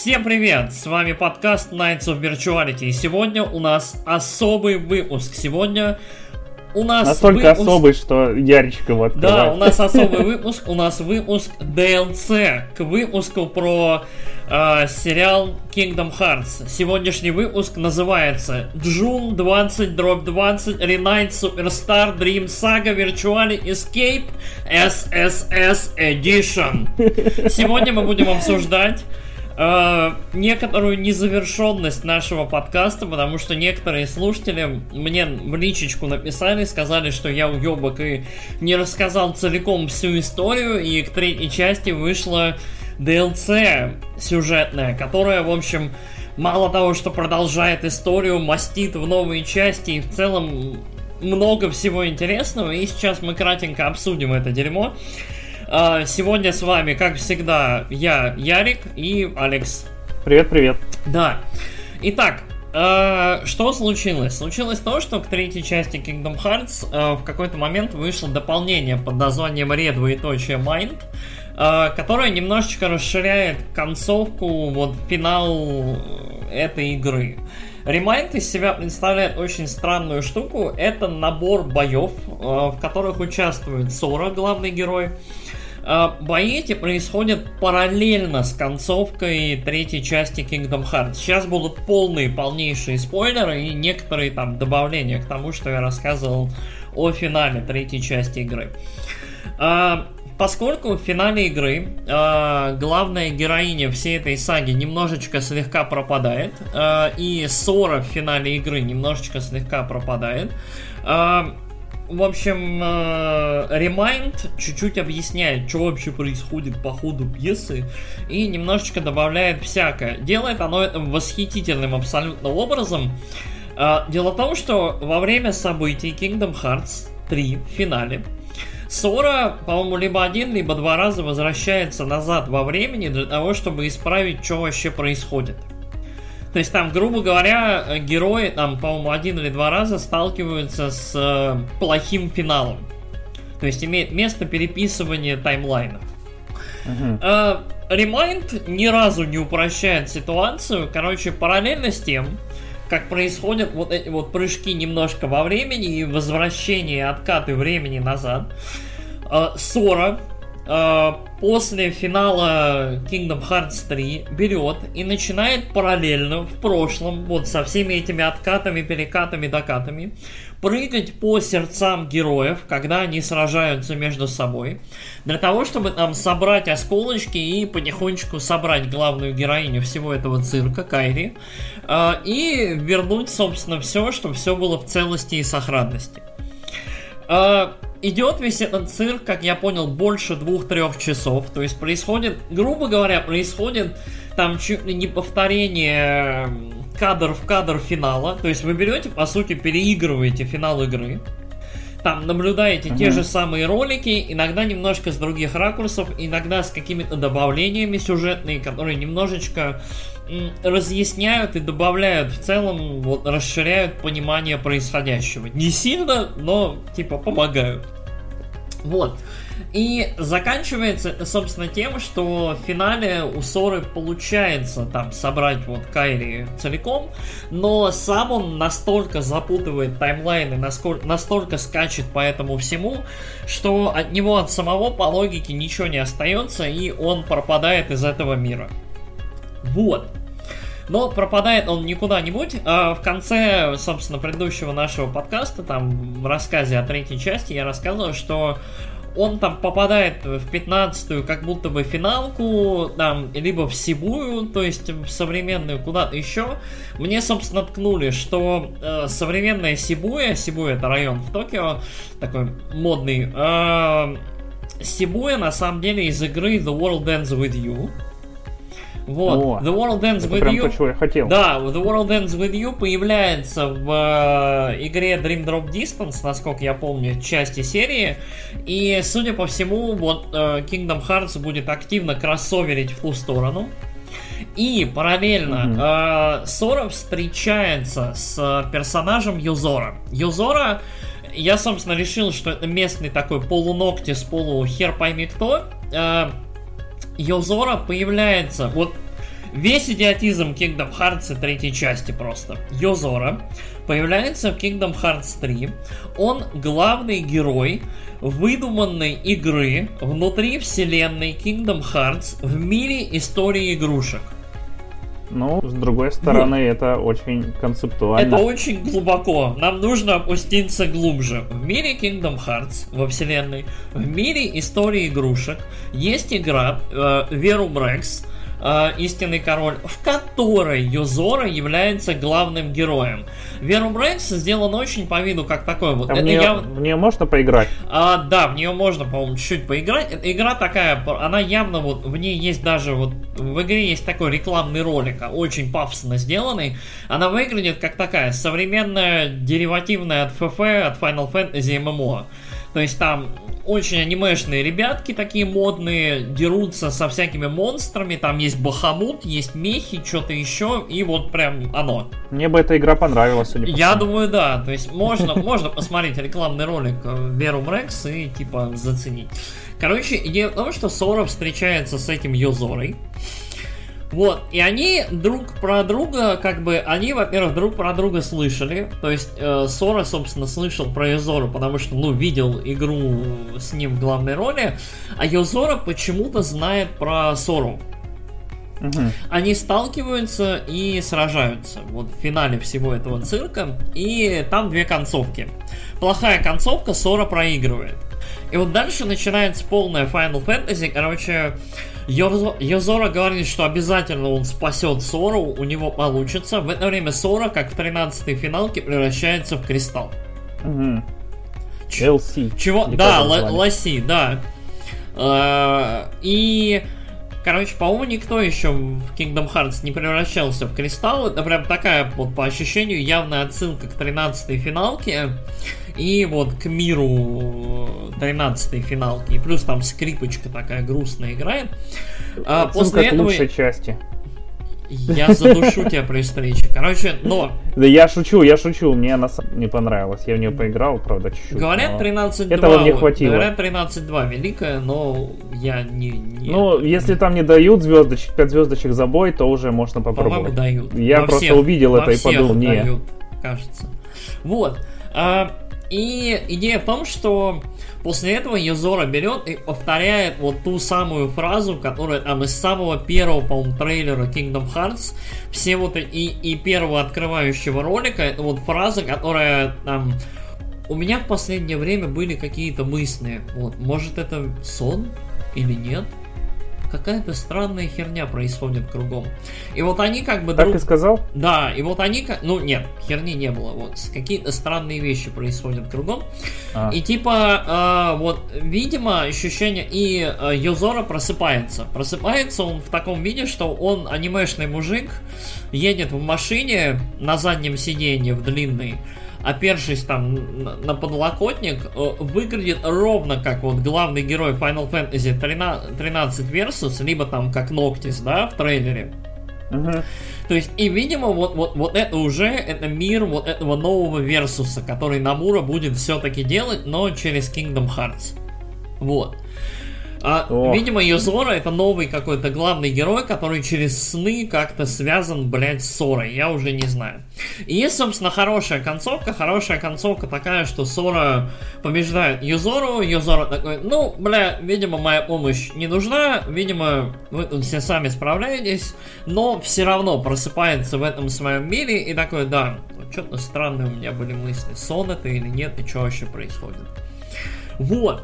Всем привет! С вами подкаст Knights of Virtuality. И сегодня у нас особый выпуск. Сегодня у нас настолько выпуск... особый, что Ярик его открывает. Да, у нас особый выпуск. У нас выпуск DLC к выпуску про сериал Kingdom Hearts. Сегодняшний выпуск называется June 20/20 Re:Knight Superstar Dream Saga Virtuality Scape SSS Edition. Сегодня мы будем обсуждать некоторую незавершенность нашего подкаста, потому что некоторые слушатели мне в личечку написали, сказали, что я уёбок и не рассказал целиком всю историю, и к третьей части вышла DLC сюжетная, которая, в общем, мало того, что продолжает историю, мастит в новые части и в целом много всего интересного, и сейчас мы кратенько обсудим это дерьмо. Сегодня с вами, как всегда, я, Ярик, и Алекс. Привет-привет. Да. Итак, что случилось? Случилось то, что к третьей части Kingdom Hearts в какой-то момент вышло дополнение под названием «Re:Mind», которое немножечко расширяет концовку, вот, финал этой игры. Re:Mind из себя представляет очень странную штуку. Это набор боев, в которых участвует Сора, главный герой. Бои эти происходят параллельно с концовкой третьей части Kingdom Hearts. Сейчас будут полнейшие спойлеры и некоторые там добавления к тому, что я рассказывал о финале третьей части игры. Поскольку в финале игры главная героиня всей этой саги немножечко слегка пропадает, и Сора в финале игры немножечко слегка пропадает, в общем, Re:Mind чуть-чуть объясняет, что вообще происходит по ходу пьесы, и немножечко добавляет всякое. Делает оно это восхитительным абсолютно образом. Дело в том, что во время событий Kingdom Hearts 3 в финале Сора, по-моему, либо один, либо два раза возвращается назад во времени для того, чтобы исправить, что вообще происходит. То есть там, грубо говоря, герои, там, по-моему, один или два раза сталкиваются с плохим финалом. То есть имеет место переписывание таймлайна. Re:Mind ни разу не упрощает ситуацию. Короче, параллельно с тем, как происходят вот эти вот прыжки немножко во времени и возвращение, откаты времени назад, Сора после финала Kingdom Hearts 3 берет и начинает параллельно в прошлом, вот со всеми этими откатами, перекатами, докатами, прыгать по сердцам героев, когда они сражаются между собой, для того, чтобы там собрать осколочки и потихонечку собрать главную героиню всего этого цирка, Кайри, и вернуть, собственно, все, чтобы все было в целости и сохранности. Идет весь этот цирк, как я понял, больше 2-3 часов, то есть происходит, грубо говоря, происходит там чуть ли не повторение кадр в кадр финала, то есть вы берете, по сути, переигрываете финал игры, там наблюдаете те же самые ролики, иногда немножко с других ракурсов, иногда с какими-то добавлениями сюжетными, которые немножечко разъясняют и добавляют в целом, вот, расширяют понимание происходящего. Не сильно, но типа помогают. Вот. И заканчивается, собственно, тем, что в финале у Соры получается там собрать вот Кайри целиком, но сам он настолько запутывает таймлайны, настолько скачет по этому всему, что от него, от самого, по логике ничего не остается, и он пропадает из этого мира. Вот. Но пропадает он не куда-нибудь. В конце, собственно, предыдущего нашего подкаста, там, в рассказе о третьей части, я рассказывал, что он там попадает в 15-ю как будто бы финалку, там, либо в сибую, то есть в современную, куда-то еще. Мне, собственно, ткнули, что современная Сибуя — это район в Токио, такой модный, Сибуя, на самом деле, из игры The World Ends With You. Вот. The World Ends With You. То, чего я хотел. Да, The World Ends With You появляется в игре Dream Drop Distance, насколько я помню, части серии. И, судя по всему, вот Kingdom Hearts будет активно кроссоверить в ту сторону. И параллельно Сора встречается с персонажем Йозора. Йозора, я, собственно, решил, что это местный такой полуноктис, полухер пойми кто. Йозора появляется, вот Весь идиотизм Kingdom Hearts третьей части просто. Йозора появляется в Kingdom Hearts 3. Он главный герой выдуманной игры внутри вселенной Kingdom Hearts в мире истории игрушек. Ну, с другой стороны, это очень концептуально. Это очень глубоко. Нам нужно опуститься глубже. В мире Kingdom Hearts, во вселенной, в мире истории игрушек, есть игра Verum Rex, Истинный король, в которой Йозора является главным героем. Верум Рекс сделан очень по виду, как такой вот. А это в нее можно поиграть? Да, в нее можно, по-моему, чуть-чуть поиграть. Эта игра такая, она явно вот, в ней есть даже вот, в игре есть такой рекламный ролик, очень пафосно сделанный. Она выглядит как такая современная, деривативная от ФФ, от Final Fantasy ММО. То есть там очень анимешные ребятки такие модные, дерутся со всякими монстрами, там есть Бахамут, есть мехи, что-то еще, и вот прям оно. Мне бы эта игра понравилась, судя по всему. Я думаю, да, то есть можно посмотреть рекламный ролик Verum Rex и типа заценить. Короче, идея в том, что Сора встречается с этим Йозорой. Вот, и они друг про друга, как бы, они, во-первых, друг про друга слышали, то есть Сора, собственно, слышал про Йозору, потому что, ну, видел игру с ним в главной роли, а Йозора почему-то знает про Сору. Они сталкиваются и сражаются, вот в финале всего этого цирка, и там две концовки. Плохая концовка, Сора проигрывает. И вот дальше начинается полная Final Fantasy, короче... Йозора говорит, что обязательно он спасет Сору, у него получится. В это время Сора, как в 13-й финалке, превращается в кристалл. DLC. Чего? Да, Ласи, да. И, короче, по-моему, никто еще в Kingdom Hearts не превращался в кристалл. Это прям такая, вот по ощущению, явная отсылка к 13-й финалке. И вот к миру 13-й финалки. И плюс там скрипочка такая грустная играет. После этого... лучшей части. Я задушу тебя при встрече. Короче, но... Да я шучу. Мне она не понравилась. Я в нее поиграл, правда, чуть-чуть. Говорят, 13-2. Этого мне хватило. Говорят, 13-2 великая, но я не... Ну, если там не дают звездочек, 5 звездочек за бой, то уже можно попробовать. По-моему, дают. Я просто увидел это и подумал, не... кажется. Вот. И идея в том, что после этого Йозора берет и повторяет вот ту самую фразу, которая там из самого первого, по-моему, трейлера Kingdom Hearts, все вот и первого открывающего ролика, это вот фраза, которая там... У меня в последнее время были какие-то мысли, вот, может это сон или нет? Какая-то странная херня происходит кругом. И вот они как бы... Так и сказал? Да, и вот они как... Ну, нет, херни не было. Вот какие-то странные вещи происходят кругом. И типа, вот, видимо, ощущение... И Йозора просыпается. Просыпается он в таком виде, что он анимешный мужик, едет в машине на заднем сиденье в длинной, опершись там на подлокотник, выглядит ровно как вот главный герой Final Fantasy 13 Versus, либо там как Ноктис, да, в трейлере. То есть, и, видимо, вот это уже, это мир вот этого нового Версуса, который Nomura будет все-таки делать, но через Kingdom Hearts. Вот. Видимо, Йозора это новый какой-то главный герой, который через сны как-то связан, блядь, с Сорой. Я уже не знаю. И есть, собственно, хорошая концовка. Хорошая концовка такая, что Сора побеждает Йозору. Йозора такой, ну, бля, видимо, моя помощь не нужна. Видимо, вы тут все сами справляетесь. Но все равно просыпается в этом своем мире и такой, да, что-то странное у меня были мысли. Сон это или нет, и что вообще происходит. Вот.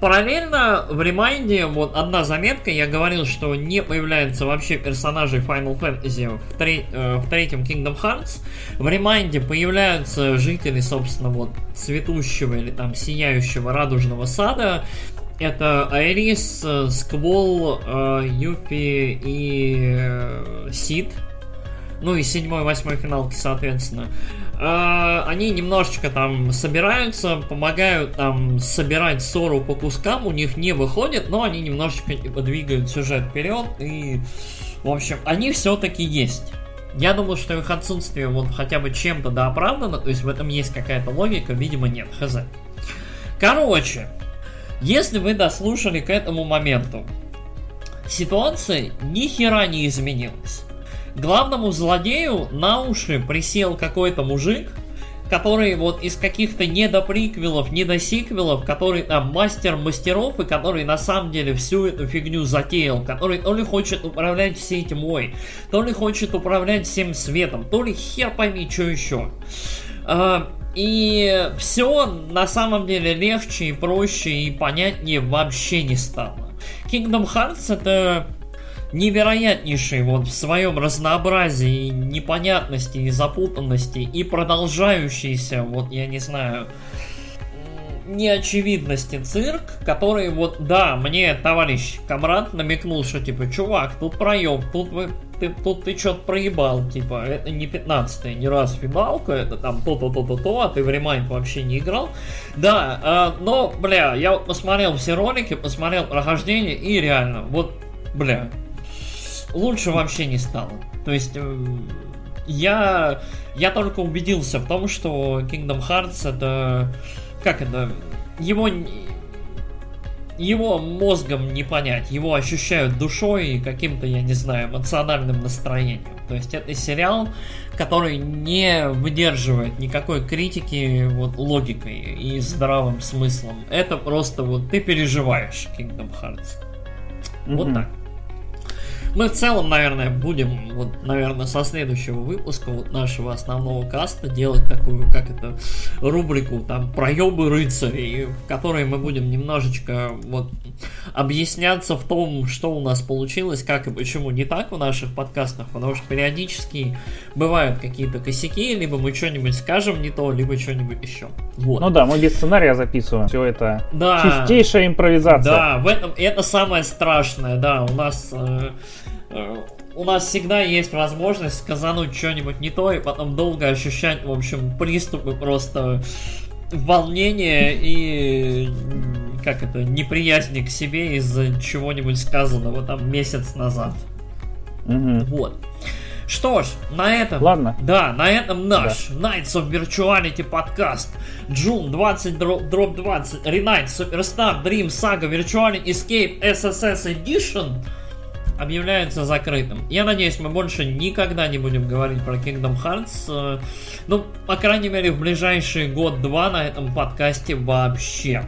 Параллельно в Re:Mind вот одна заметка, я говорил, что не появляется вообще персонажей Final Fantasy в третьем Kingdom Hearts. В Re:Mind появляются жители, собственно, вот цветущего или там сияющего радужного сада. Это Аэрис, Сквол, Юфи и Сид. Ну и 7-8 финалки, соответственно. Они немножечко там собираются, помогают там собирать Сору по кускам, у них не выходит, но они немножечко двигают сюжет вперед, и, в общем, они все-таки есть. Я думал, что их отсутствие вот хотя бы чем-то да оправдано, то есть в этом есть какая-то логика, видимо, нет, хз. Короче, если вы дослушали к этому моменту, ситуация ни хера не изменилась. Главному злодею на уши присел какой-то мужик, который вот из каких-то недоприквелов, недосиквелов, который там мастер мастеров, и который на самом деле всю эту фигню затеял, который то ли хочет управлять всей тьмой, то ли хочет управлять всем светом, то ли хер пойми, что еще. И все на самом деле легче и проще и понятнее вообще не стало. Kingdom Hearts — это невероятнейший вот в своем разнообразии, и непонятности, и запутанности, и продолжающийся, вот я не знаю, неочевидности цирк, который вот, да, мне товарищ комрад намекнул, что типа, чувак, тут проеб, тут ты что-то проебал, типа, это не 15-я, не раз финалка, это там то-то, а ты в Re:Mind вообще не играл. Да, но, бля, я вот посмотрел все ролики, посмотрел прохождение, и реально, вот, бля, лучше вообще не стало. То есть я только убедился в том, что Kingdom Hearts — это, как это, его мозгом не понять, его ощущают душой и каким-то, я не знаю, эмоциональным настроением. То есть это сериал, который не выдерживает никакой критики вот логикой и здравым смыслом. Это просто вот ты переживаешь Kingdom Hearts. Вот так. Мы в целом, наверное, будем, вот, наверное, со следующего выпуска вот нашего основного каста делать такую, как это, рубрику, там, проебы рыцарей, в которой мы будем немножечко, вот, объясняться в том, что у нас получилось, как и почему не так в наших подкастах, потому что периодически бывают какие-то косяки, либо мы что-нибудь скажем не то, либо что-нибудь еще. Вот. Ну да, мы без сценария записываем. Все это да, чистейшая импровизация. Да, в этом это самое страшное, да, у нас всегда есть возможность сказануть что-нибудь не то и потом долго ощущать, в общем, приступы просто волнения и, как это, неприязни к себе из-за чего-нибудь сказанного там месяц назад. Угу. Вот. Что ж, на этом... Ладно. Да, на этом наш Knights of Virtuality подкаст June 20/20 Re:Knight Superstar Dream Saga Virtuality Scape SSS Edition объявляется закрытым. Я надеюсь, мы больше никогда не будем говорить про Kingdom Hearts. Ну, по крайней мере, в ближайшие год-два на этом подкасте вообще.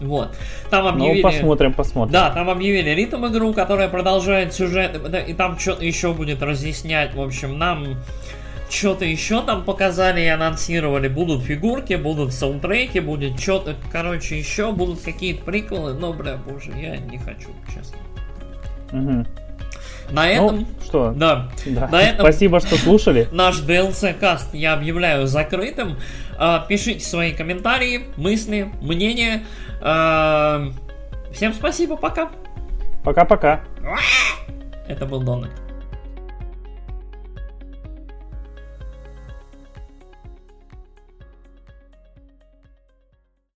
Вот. Там объявили... Ну, посмотрим. Да, там объявили ритм-игру, которая продолжает сюжет, и там что-то еще будет разъяснять. В общем, нам что-то еще там показали и анонсировали. Будут фигурки, будут саундтреки, будет что-то, короче, еще будут какие-то приколы. Но, бля, боже, я не хочу, честно. Угу. На этом... Ну, что? Да. На этом... Спасибо, что слушали. Наш DLC-каст я объявляю закрытым. Пишите свои комментарии, мысли, мнения. Всем спасибо, пока. Пока-пока. Это был Дональд.